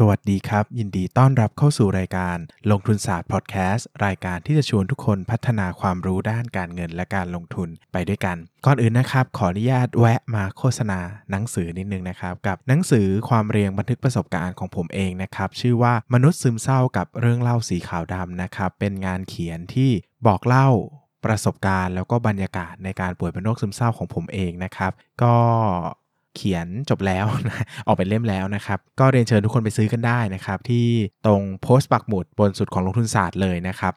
สวัสดีครับยินดีต้อนรับเข้าสู่รายการลงทุนศาสตร์พอดแคสต์รายการที่จะชวนทุกคนพัฒนาความรู้ด้านการเงินและการลงทุนไปด้วยกันก่อนอื่นนะครับขออนุญาตแวะมาโฆษณาหนังสือนิดนึงนะครับกับหนังสือความเรียงบันทึกประสบการณ์ของผมเองนะครับชื่อว่ามนุษย์ซึมเศร้ากับเรื่องเล่าสีขาวดำนะครับเป็นงานเขียนที่บอกเล่าประสบการณ์แล้วก็บรรยากาศในการป่วยเป็นโรคซึมเศร้าของผมเองนะครับก็เขียนจบแล้วนะออกเป็นเล่มแล้วนะครับก็เรียนเชิญทุกคนไปซื้อกันได้นะครับที่ตรงโพสต์ปักหมุดบนสุดของลงทุนศาสตร์เลยนะครับ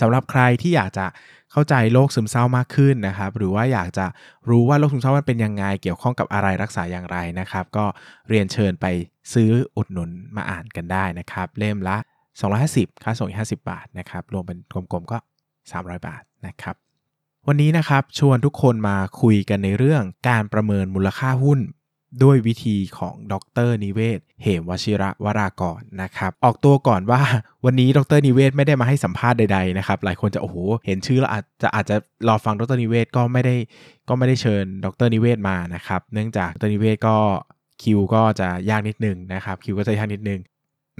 สำหรับใครที่อยากจะเข้าใจโรคซึมเศร้ามากขึ้นนะครับหรือว่าอยากจะรู้ว่าโรคซึมเศร้ามันเป็นยังไงเกี่ยวข้องกับอะไรรักษาอย่างไรนะครับก็เรียนเชิญไปซื้ออุดหนุนมาอ่านกันได้นะครับเล่มละ250ค่าส่งอีก50 บาทนะครับรวมเป็นกลมๆก็300 บาทนะครับวันนี้นะครับชวนทุกคนมาคุยกันในเรื่องการประเมินมูลค่าหุ้นด้วยวิธีของดร.นิเวศน์เหมวชิระวรากรนะครับออกตัวก่อนว่าวันนี้ดร.นิเวศน์ไม่ได้มาให้สัมภาษณ์ใดๆนะครับหลายคนจะโอ้โหเห็นชื่อแล้วอาจจะรอฟังดร.นิเวศน์ก็ไม่ได้เชิญดร.นิเวศน์มานะครับเนื่องจากดร.นิเวศน์ก็คิวก็จะยากนิดนึงนะครับ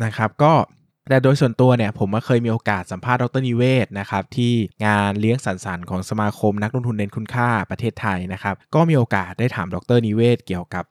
นะครับก็แต่โดยส่วนตัวเนี่ยผมก็เคยมีโอกาสสัมภาษณ์ดร.นิเวศน์นะครับที่งานเลี้ยงสรรค์ของสมาคมนักลงทุนเน้นคุณค่าประเทศไทยนะครับก็มีโอกาสได้ถามดร.นิเวศน์เกี่ยวกับ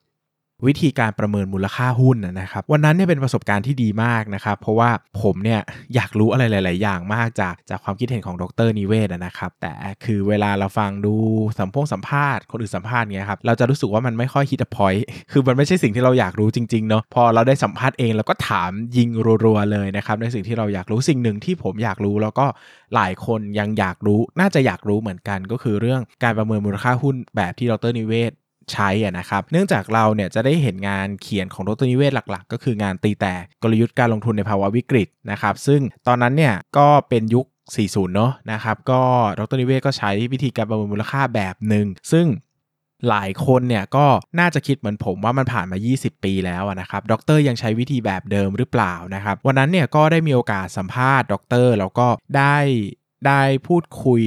วิธีการประเมินมูลค่าหุ้นนะครับวันนั้นเนี่ยเป็นประสบการณ์ที่ดีมากนะครับเพราะว่าผมเนี่ยอยากรู้อะไรหลายๆอย่างมากจากความคิดเห็นของดร.นิเวศน์นะครับแต่คือเวลาเราฟังดูสัมภาษณ์คนอื่นสัมภาษณ์เงี้ยครับเราจะรู้สึกว่ามันไม่ค่อยhit the pointคือมันไม่ใช่สิ่งที่เราอยากรู้จริงๆเนาะพอเราได้สัมภาษณ์เองเราก็ถามยิงรัวๆเลยนะครับในสิ่งที่เราอยากรู้สิ่งหนึ่งที่ผมอยากรู้แล้วก็หลายคนยังอยากรู้น่าจะอยากรู้เหมือนกันก็คือเรื่องการประเมินมูลค่าหุ้นแบบที่ดร.นิเวศน์ใช้นะครับเนื่องจากเราเนี่ยจะได้เห็นงานเขียนของดร.นิเวศน์หลักๆก็คืองานตีแตกกลยุทธ์การลงทุนในภาวะวิกฤตนะครับซึ่งตอนนั้นเนี่ยก็เป็นยุค 40 เนาะนะครับก็ดร.นิเวศน์ก็ใช้วิธีการประเมินมูลค่าแบบหนึ่งซึ่งหลายคนเนี่ยก็น่าจะคิดเหมือนผมว่ามันผ่านมา20 ปีแล้วนะครับดร.ยังใช้วิธีแบบเดิมหรือเปล่านะครับวันนั้นเนี่ยก็ได้มีโอกาสสัมภาษณ์ดร.แล้วก็ได้พูดคุย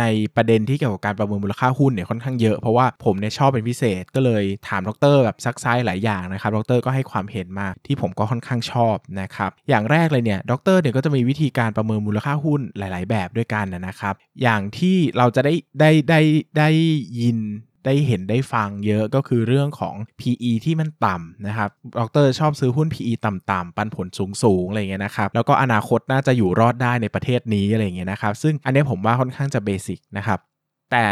ในประเด็นที่เกี่ยวกับการประเมินมูลค่าหุ้นเนี่ยค่อนข้างเยอะเพราะว่าผมเนี่ยชอบเป็นพิเศษก็เลยถามดร.แบบซักไซส์หลายอย่างนะครับดร.ก็ให้ความเห็นมาที่ผมก็ค่อนข้างชอบนะครับอย่างแรกเลยเนี่ยดร.เนี่ยก็จะมีวิธีการประเมินมูลค่าหุ้นหลายๆแบบด้วยกันนะครับอย่างที่เราจะได้ยินได้เห็นได้ฟังเยอะก็คือเรื่องของ PE ที่มันต่ำนะครับดร.ชอบซื้อหุ้น PE ต่ำๆปันผลสูงๆอะไรเงี้ยนะครับแล้วก็อนาคตน่าจะอยู่รอดได้ในประเทศนี้อะไรเงี้ยนะครับซึ่งอันนี้ผมว่าค่อนข้างจะเบสิกนะครับแต่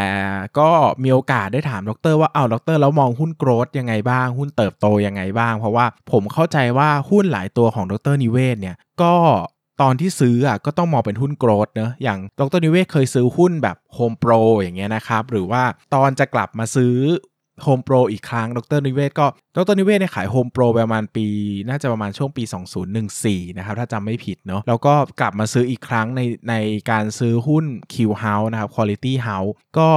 ก็มีโอกาสได้ถามดร.ว่าดร.แล้วมองหุ้นโกรทยังไงบ้างหุ้นเติบโตยังไงบ้างเพราะว่าผมเข้าใจว่าหุ้นหลายตัวของดร.นิเวศน์เนี่ยก็ตอนที่ซื้อก็ต้องมองเป็นหุ้นโกรทเนอะอย่างดร.นิเวศน์เคยซื้อหุ้นแบบ HomePro อย่างเงี้ยนะครับหรือว่าตอนจะกลับมาซื้อ HomePro อีกครั้งดร.นิเวศน์เนี่ยขาย HomePro ประมาณปีน่าจะประมาณช่วงปี2014นะครับถ้าจำไม่ผิดเนอะแล้วก็กลับมาซื้ออีกครั้งในการซื้อหุ้น Q-House นะครับ Quality House ก็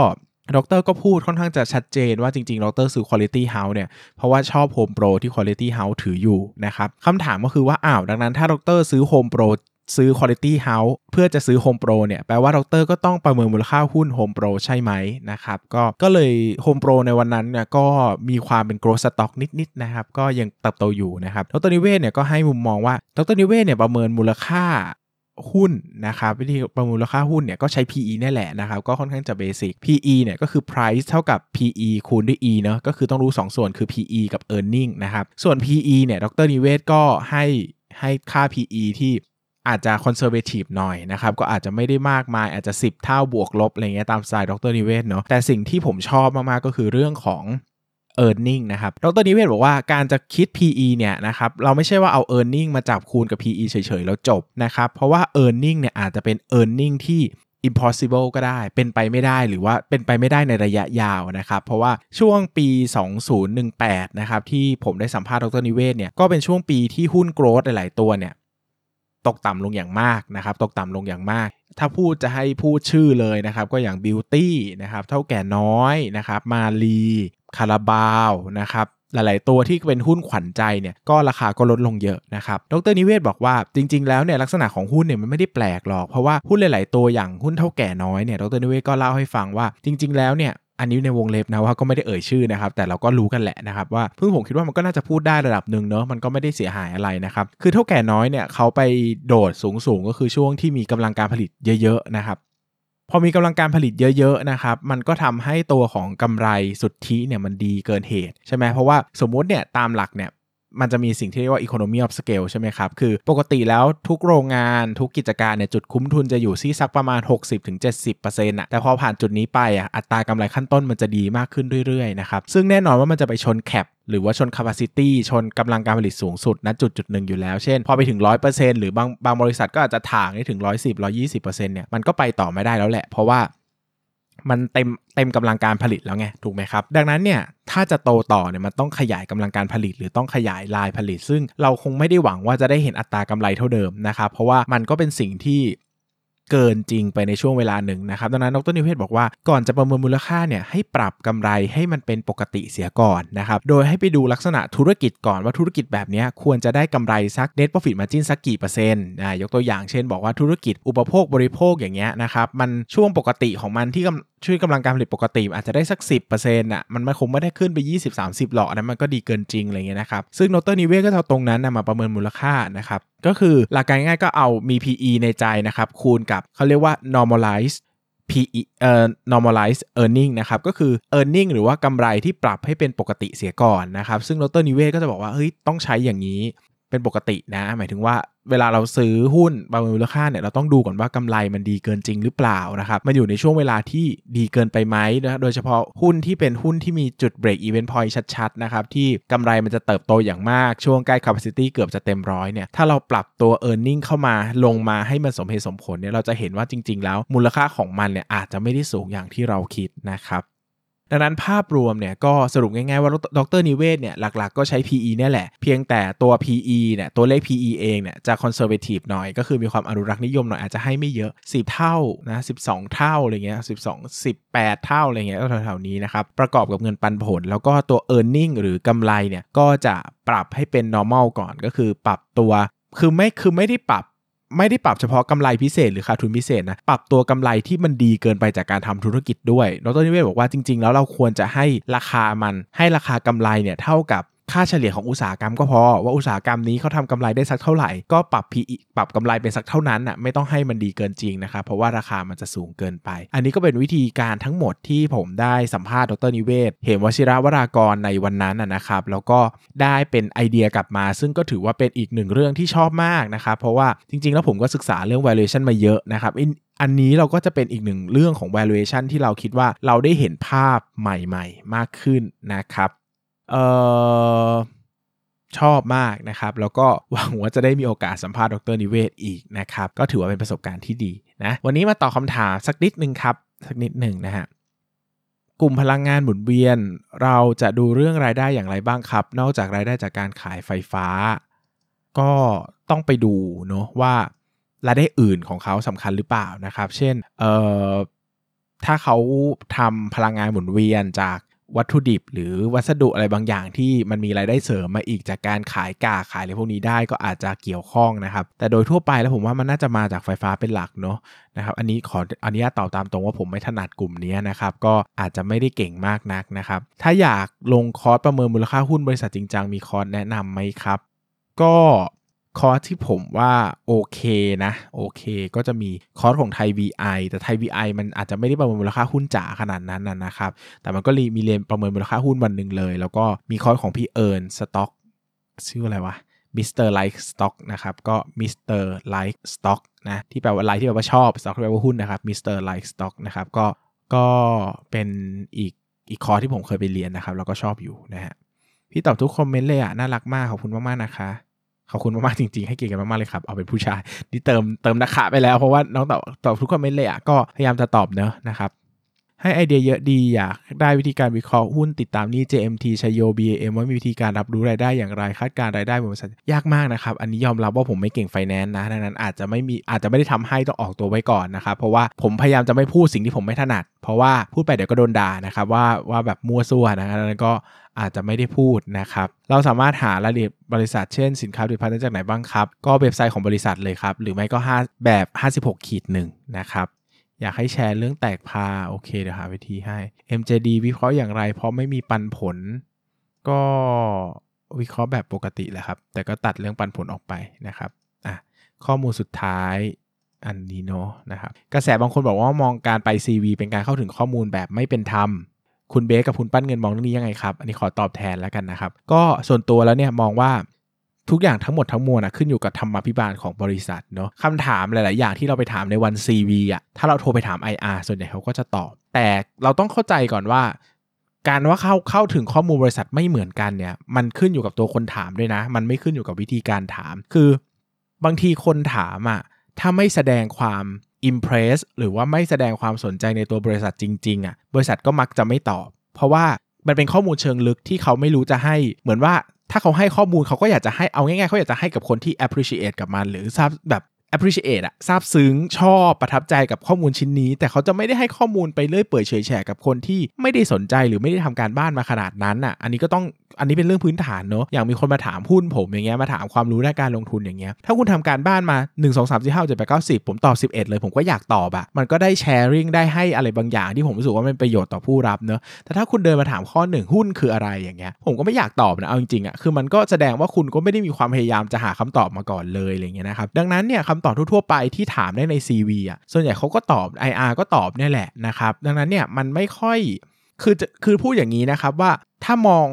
ดร.ก็พูดค่อนข้างจะชัดเจนว่าจริงๆดร.ซื้อ Quality House เนี่ยเพราะว่าชอบ HomePro ที่ Quality House ถืออยู่นะครับคำถามก็คือว่าดังนั้นถ้าดร.ซื้อ HomePro ซื้อ Quality House เพื่อจะซื้อ HomePro เนี่ยแปลว่าดร.ก็ต้องประเมินมูลค่าหุ้น HomePro ใช่ไหมนะครับก็เลย HomePro ในวันนั้นเนี่ยก็มีความเป็น Growth Stock นิดๆนะครับก็ยังเติบโตอยู่นะครับดร.นิเวศน์เนี่ยก็ให้มุมมองว่าดร.นิเวศน์เนี่ยประเมินมูลค่าหุ้นนะครับวิธีประเมินมูลค่าหุ้นเนี่ยก็ใช้ PE นี่แหละนะครับก็ค่อนข้างจะเบสิก PE เนี่ยก็คือ price เท่ากับ PE คูณด้วย E เนอะก็คือต้องรู้2 ส่วนคือ PE กับ earning นะครับส่วน PE เนี่ยดร.นิเวศน์ก็ให้ค่า PE ที่อาจจะ conservative หน่อยนะครับก็อาจจะไม่ได้มากมายอาจจะ10 เท่าบวกลบอะไรเงี้ยตามสไตล์ดร.นิเวศน์เนาะแต่สิ่งที่ผมชอบมากๆก็คือเรื่องของearning นะครับดร.นิเวศน์บอกว่าการจะคิด PE เนี่ยนะครับเราไม่ใช่ว่าเอา earning มาจับคูณกับ PE เฉยๆแล้วจบนะครับเพราะว่า earning เนี่ยอาจจะเป็น earning ที่ impossible ก็ได้เป็นไปไม่ได้หรือว่าเป็นไปไม่ได้ในระยะยาวนะครับเพราะว่าช่วงปี2018นะครับที่ผมได้สัมภาษณ์ดร.นิเวศน์เนี่ยก็เป็นช่วงปีที่หุ้น growth หลายๆตัวเนี่ยตกต่ำลงอย่างมากนะครับตกต่ำลงอย่างมากถ้าพูดจะให้พูดชื่อเลยนะครับก็อย่าง Beauty นะครับเท่าแก่น้อยนะครับมาลีคาราบาวนะครับ หลายๆตัวที่เป็นหุ้นขวัญใจเนี่ยก็ราคาก็ลดลงเยอะนะครับดร.นิเวศบอกว่าจริงๆแล้วเนี่ยลักษณะของหุ้นเนี่ยมันไม่ได้แปลกหรอกเพราะว่าหุ้นหลายๆตัวอย่างหุ้นเท่าแก่น้อยเนี่ยดร.นิเวศก็เล่าให้ฟังว่าจริงๆแล้วเนี่ยอันนี้ในวงเล็บนะว่าก็ไม่ได้เอ่ยชื่อนะครับแต่เราก็รู้กันแหละนะครับว่าเพิ่งผมคิดว่ามันก็น่าจะพูดได้ระดับหนึ่งเนอะมันก็ไม่ได้เสียหายอะไรนะครับคือเท่าแก่น้อยเนี่ยเขาไปโดดสูงก็คือช่วงที่มีกำลังการผลิตเยอะๆนะครับพอมีกำลังการผลิตเยอะๆนะครับมันก็ทำให้ตัวของกำไรสุทธิเนี่ยมันดีเกินเหตุใช่ไหมเพราะว่าสมมุติเนี่ยตามหลักเนี่ยมันจะมีสิ่งที่เรียกว่า economy of scale ใช่ไหมครับคือปกติแล้วทุกโรงงานทุกกิจการเนี่ยจุดคุ้มทุนจะอยู่ที่สักประมาณ 60-70% อ่ะแต่พอผ่านจุดนี้ไปอ่ะอัตรากำไรขั้นต้นมันจะดีมากขึ้นเรื่อยๆนะครับซึ่งแน่นอนว่ามันจะไปชนแคปหรือว่าชน capacity ชนกำลังการผลิตสูงสุดณจุดๆนึงอยู่แล้วเช่นพอไปถึง 100% หรือบางบริษัทก็อาจจะถ่างได้ถึง 110-120% เนี่ยมันก็ไปต่อไม่ได้แล้วแหละเพราะว่ามันเต็มกำลังการผลิตแล้วไงถูกไหมครับดังนั้นเนี่ยถ้าจะโตต่อเนี่ยมันต้องขยายกำลังการผลิตหรือต้องขยายลายผลิตซึ่งเราคงไม่ได้หวังว่าจะได้เห็นอัตรากำไรเท่าเดิมนะครับเพราะว่ามันก็เป็นสิ่งที่เกินจริงไปในช่วงเวลาหนึ่งนะครับดังนั้นดร.นิเวศบอกว่าก่อนจะประเมินมูลค่าเนี่ยให้ปรับกำไรให้มันเป็นปกติเสียก่อนนะครับโดยให้ไปดูลักษณะธุรกิจก่อนว่าธุรกิจแบบนี้ควรจะได้กำไรสัก Net Profit Margin สักกี่เปอร์เซ็นต์ยกตัวอย่างเช่นบอกว่าธุรกิจอุปโภคบริโภคอย่างเงี้ยนะครับมันช่วงปกติของมันที่ช่วยกำลังการผลิตปกติอาจจะได้สัก 10% น่ะมันคงไม่ได้ขึ้นไป 20-30 หรอกนะมันก็ดีเกินจริงอะไรเงี้ยนะครับซึ่งดร.นิเวศก็เอาตรงนั้นมาประเมินมูลค่านะครับก็คือหลักการง่ายก็เอามี PE ในใจนะครับคูณกับเขาเรียกว่า normalized PE normalized earning นะครับก็คือ earning หรือว่ากำไรที่ปรับให้เป็นปกติเสียก่อนนะครับซึ่งดร.นิเวศก็จะบอกว่าเฮ้ยต้องใช้อย่างนี้เป็นปกตินะหมายถึงว่าเวลาเราซื้อหุ้นประเมินมูลค่าเนี่ยเราต้องดูก่อนว่ากำไรมันดีเกินจริงหรือเปล่านะครับมันอยู่ในช่วงเวลาที่ดีเกินไปไหมนะโดยเฉพาะหุ้นที่เป็นหุ้นที่มีจุด break even point ชัดๆนะครับที่กำไรมันจะเติบโตอย่างมากช่วงใกล้ capacity เกือบจะเต็มร้อยเนี่ยถ้าเราปรับตัว earning เข้ามาลงมาให้มันสมเหตุสมผลเนี่ยเราจะเห็นว่าจริงๆแล้วมูลค่าของมันเนี่ยอาจจะไม่ได้สูงอย่างที่เราคิดนะครับดังนั้นภาพรวมเนี่ยก็สรุปง่ายๆว่าดร.นิเวศเนี่ยหลักๆก็ใช้ PE เนี่ยแหละเพียงแต่ตัว PE เนี่ยตัวเลข PE เองเนี่ยจะ conservative หน่อยก็คือมีความอนุรักษ์นิยมหน่อยอาจจะให้ไม่เยอะ10เท่านะ12เท่าอะไรเงี้ย18เท่าอะไรเงี้ยแถวๆนี้นะครับประกอบกับเงินปันผลแล้วก็ตัว earning หรือกำไรเนี่ยก็จะปรับให้เป็น normal ก่อนก็คือปรับตัวคือไม่ได้ปรับเฉพาะกำไรพิเศษหรือขาดทุนพิเศษนะปรับตัวกำไรที่มันดีเกินไปจากการทำธุรกิจด้วยดร.นิเวศบอกว่าจริงๆแล้วเราควรจะให้ราคากำไรเนี่ยเท่ากับค่าเฉลี่ยของอุตสาหกรรมก็พอว่าอุตสาหกรรมนี้เขาทำกำไรได้สักเท่าไหร่ก็ปรับ PE ปรับกำไรเป็นสักเท่านั้นน่ะไม่ต้องให้มันดีเกินจริงนะครับเพราะว่าราคามันจะสูงเกินไปอันนี้ก็เป็นวิธีการทั้งหมดที่ผมได้สัมภาษณ์ดร.นิเวศเหมวชิระวรากรในวันนั้นนะครับแล้วก็ได้เป็นไอเดียกลับมาซึ่งก็ถือว่าเป็นอีกหนึ่งเรื่องที่ชอบมากนะครับเพราะว่าจริงๆแล้วผมก็ศึกษาเรื่อง valuation มาเยอะนะครับอันนี้เราก็จะเป็นอีกหนึ่งเรื่องของ valuation ที่เราคิดว่าเราได้เห็นภาพใหม่ๆมากขึ้นนะครับชอบมากนะครับแล้วก็หวังว่าจะได้มีโอกาสสัมภาษณ์ดร.นิเวศอีกนะครับก็ถือว่าเป็นประสบการณ์ที่ดีนะวันนี้มาตอบคำถามสักนิดนึงนะฮะกลุ่มพลังงานหมุนเวียนเราจะดูเรื่องรายได้อย่างไรบ้างครับนอกจากรายได้จากการขายไฟฟ้าก็ต้องไปดูเนาะว่ารายได้อื่นของเขาสำคัญหรือเปล่านะครับเช่นถ้าเขาทำพลังงานหมุนเวียนจากวัตถุดิบหรือวัสดุอะไรบางอย่างที่มันมีรายได้เสริมมาอีกจากการขายกากขายอะไรพวกนี้ได้ก็อาจจะเกี่ยวข้องนะครับแต่โดยทั่วไปแล้วผมว่ามันน่าจะมาจากไฟฟ้าเป็นหลักเนาะนะครับอันนี้ขออนุญาตตอบตามตรงว่าผมไม่ถนัดกลุ่มนี้นะครับก็อาจจะไม่ได้เก่งมากนักนะครับถ้าอยากลงคอร์สประเมินมูลค่าหุ้นบริษัทจริงจังมีคอร์สแนะนำไหมครับก็คอร์สที่ผมว่าโอเคก็จะมีคอร์สของไทย VI แต่ไทย VI มันอาจจะไม่ได้ประเมินมูลค่าหุ้นจ๋าขนาดนั้นนะครับแต่มันก็มีเรียนประเมินมูลค่าหุ้นวันนึงเลยแล้วก็มีคอร์สของพี่เอิร์นสต็อกชื่ออะไรวะ Mr. Like Stock นะครับก็ Mr. Like Stock นะที่แปลว่า Like ที่แปลว่าชอบ Stock ที่แปลว่าหุ้นนะครับ Mr. Like Stock นะครับก็เป็นอีกคอร์สที่ผมเคยไปเรียนนะครับแล้วก็ชอบอยู่นะฮะพี่ตอบทุกคอมเมนต์เลยอ่ะน่ารักมากขอบคุณมากๆนะคะขอบคุณมากๆจริงๆให้เกียรติกันมากๆเลยครับเอาเป็นผู้ชายที่เติมนักข่าวไปแล้วเพราะว่าน้องตอบทุกคอมเมนต์เลยอ่ะก็พยายามจะตอบเนอะนะครับ ให้ไอเดียเยอะดีอยากได้วิธีการวิเคราะห์หุ้นติดตามนี่ JMT ชัยโย BAM ว่ามีวิธีการรับรู้รายได้อย่างไรคาดการรายได้บริษัทยากมากนะครับอันนี้ยอมรับว่าผมไม่เก่งไฟแนนซ์นะดังนั้นอาจจะไม่ได้ทำให้ต้องออกตัวไว้ก่อนนะครับเพราะว่าผมพยายามจะไม่พูดสิ่งที่ผมไม่ถนัดเพราะว่าพูดไปเดี๋ยวก็โดนด่านะครับว่าแบบมั่วซั่วนะดังนั้นก็อาจจะไม่ได้พูดนะครับเราสามารถหารายละเอียดบริษัทเช่นสินค้าผลิตภัณฑ์จากไหนบ้างครับก็เว็บไซต์ของบริษัทเลยครับหรือไม่ก็5แบบ 56-1 นะครับอยากให้แชร์เรื่องแตกพาโอเคเดี๋ยวหาวิธีให้ MJD วิเคราะห์อย่างไรเพราะไม่มีปันผลก็วิเคราะห์แบบปกติแหละครับแต่ก็ตัดเรื่องปันผลออกไปนะครับอ่ะข้อมูลสุดท้ายอันนี้เนาะนะครับกระแสบางคนบอกว่ามองการไป CV เป็นการเข้าถึงข้อมูลแบบไม่เป็นธรรมคุณเบสกับคุณปั้นเงินมองเรื่องนี้ยังไงครับอันนี้ขอตอบแทนแล้วกันนะครับก็ส่วนตัวแล้วเนี่ยมองว่าทุกอย่างทั้งหมดทั้งมวลนะขึ้นอยู่กับธรรมาภิบาลของบริษัทเนาะคำถามหลายๆอย่างที่เราไปถามในวัน CV อ่ะถ้าเราโทรไปถาม IR ส่วนใหญ่เขาก็จะตอบแต่เราต้องเข้าใจก่อนว่าการว่าเข้าถึงข้อมูลบริษัทไม่เหมือนกันเนี่ยมันขึ้นอยู่กับตัวคนถามด้วยนะมันไม่ขึ้นอยู่กับวิธีการถามคือบางทีคนถามอ่ะถ้าไม่แสดงความimpress หรือว่าไม่แสดงความสนใจในตัวบริษัทจริงๆอ่ะบริษัทก็มักจะไม่ตอบเพราะว่ามันเป็นข้อมูลเชิงลึกที่เขาไม่รู้จะให้เหมือนว่าถ้าเขาให้ข้อมูลเขาก็อยากจะให้เอาง่ายๆเขาอยากจะให้กับคนที่ appreciate กับมันหรือซาบแบบ appreciate อ่ะซาบซึ้งชอบประทับใจกับข้อมูลชิ้นนี้แต่เขาจะไม่ได้ให้ข้อมูลไปเลื่อยเปื่อยเฉยแฉะกับคนที่ไม่ได้สนใจหรือไม่ได้ทำการบ้านมาขนาดนั้นอ่ะอันนี้เป็นเรื่องพื้นฐานเนาะอย่างมีคนมาถามหุ้นผมอย่างเงี้ยมาถามความรู้ด้านการลงทุนอย่างเงี้ยถ้าคุณทำการบ้านมา1 2 3 4 5 7 8 9 10ผมตอบ11เลยผมก็อยากตอบอะมันก็ได้แชร์ริ่งได้ให้อะไรบางอย่างที่ผมรู้สึกว่ามันประโยชน์ต่อผู้รับเนาะแต่ถ้าคุณเดินมาถามข้อ1หุ้นคืออะไรอย่างเงี้ยผมก็ไม่อยากตอบนะเอาจริงๆอะคือมันก็แสดงว่าคุณก็ไม่ได้มีความพยายามจะหาคำตอบมาก่อนเลยอะไรเงี้ยนะครับดังนั้นเนี่ยคำตอบทั่วๆไปที่ถามได้ใน CV อะส่วนใหญ่เขาก็ตอบ IR ก็ตอบเนี่ยแหละนะครับดังนั้นเนี่ยมันไม่ค่อยคือพูดอย่างนี้นะครับว่าถ้ามอง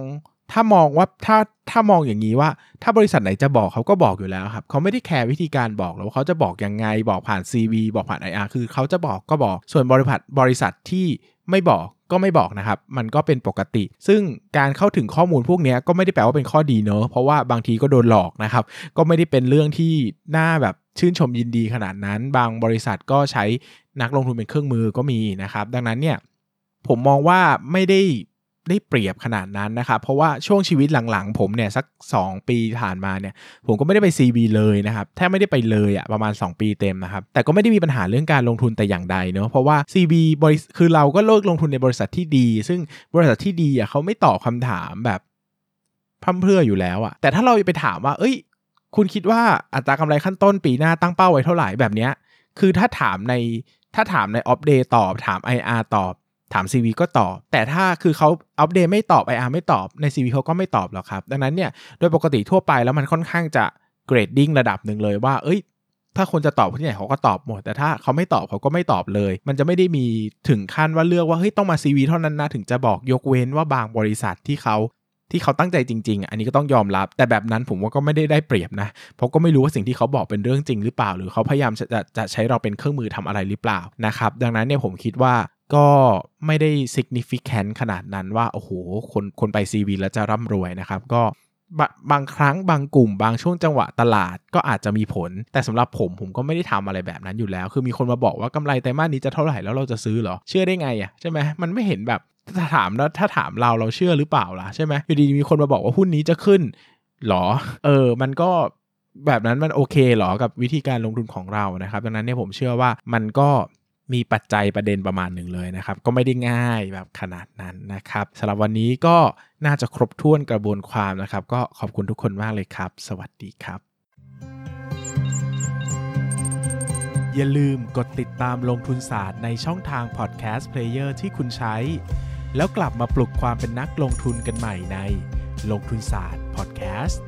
อย่างนี้ว่าถ้าบริษัทไหนจะบอกเขาก็บอกอยู่แล้วครับเขาไม่ได้แคร์วิธีการบอกหรอกว่าเขาจะบอกยังไงบอกผ่าน CV บอกผ่าน IR คือเขาจะบอกก็บอกส่วนบริษัทที่ไม่บอกก็ไม่บอกนะครับมันก็เป็นปกติซึ่งการเข้าถึงข้อมูลพวกนี้ก็ไม่ได้แปลว่าเป็นข้อดีเนอะเพราะว่าบางทีก็โดนหลอกนะครับก็ไม่ได้เป็นเรื่องที่น่าแบบชื่นชมยินดีขนาดนั้นบางบริษัทก็ใช้นักลงทุนเป็นเครื่องมือก็มีนะครับดังนั้นเนี่ยผมมองว่าไม่ได้เปรียบขนาดนั้นนะครับเพราะว่าช่วงชีวิตหลังๆผมเนี่ยสัก2ปีผ่านมาเนี่ยผมก็ไม่ได้ไป CV เลยนะครับแทบไม่ได้ไปเลยอ่ะประมาณ2ปีเต็มนะครับแต่ก็ไม่ได้มีปัญหาเรื่องการลงทุนแต่อย่างใดเนาะเพราะว่า CV คือเราก็เลือกลงทุนในบริษัทที่ดีซึ่งบริษัทที่ดีอ่ะเขาไม่ตอบคำถามแบบพร่ำเพรื่ออยู่แล้วอ่ะแต่ถ้าเราไปถามว่าเอ้ยคุณคิดว่าอัตรากำไรขั้นต้นปีหน้าตั้งเป้าไว้เท่าไหร่แบบเนี้ยคือถ้าถามในอัปเดตตอบถาม IR ตอบถาม CV ก็ตอบแต่ถ้าคือเขาอัปเดตไม่ตอบ IR ไม่ตอบใน CV เขาก็ไม่ตอบหรอกครับดังนั้นเนี่ยโดยปกติทั่วไปแล้วมันค่อนข้างจะเกรดดิ้งระดับหนึ่งเลยว่าเอ้ยถ้าคนจะตอบคนที่ไหนเขาก็ตอบหมดแต่ถ้าเขาไม่ตอบเขาก็ไม่ตอบเลยมันจะไม่ได้มีถึงขั้นว่าเลือกว่าเฮ้ยต้องมา CV เท่านั้นนะถึงจะบอกยกเว้นว่าบางบริษัทที่เขาตั้งใจจริงๆอันนี้ก็ต้องยอมรับแต่แบบนั้นผมว่าก็ไม่ได้เปรียบนะเพราะก็ไม่รู้ว่าสิ่งที่เขาบอกเป็นเรื่องจริงหรือเปล่าหรือเขาพยายามจะใช้เราเป็นเครื่องมือทำอะไรหรือเปล่านะครับดังนั้นเนี่ยผมคิดว่าก็ไม่ได้ significant ขนาดนั้นว่าโอ้โหคนไป CV แล้วจะร่ำรวยนะครับก็บางครั้งบางกลุ่มบางช่วงจังหวะตลาดก็อาจจะมีผลแต่สำหรับผมก็ไม่ได้ทำอะไรแบบนั้นอยู่แล้วคือมีคนมาบอกว่ากำไรไตรมาสนี้จะเท่าไหร่แล้วเราจะซื้อเหรอเชื่อได้ไงอ่ะใช่ไหมมันไม่เห็นแบบถ้าถามเราเชื่อหรือเปล่าล่ะใช่ไหมอยู่ดีมีคนมาบอกว่าหุ้นนี้จะขึ้นหรอมันก็แบบนั้นมันโอเคหรอกับวิธีการลงทุนของเรานะครับดังนั้นเนี่ยผมเชื่อว่ามันก็มีปัจจัยประเด็นประมาณหนึ่งเลยนะครับก็ไม่ได้ง่ายแบบขนาดนั้นนะครับสำหรับวันนี้ก็น่าจะครบถ้วนกระบวนความนะครับก็ขอบคุณทุกคนมากเลยครับสวัสดีครับอย่าลืมกดติดตามลงทุนศาสตร์ในช่องทางพอดแคสต์เพลเยอร์ที่คุณใช้แล้วกลับมาปลุกความเป็นนักลงทุนกันใหม่ในลงทุนศาสตร์พอดแคสต์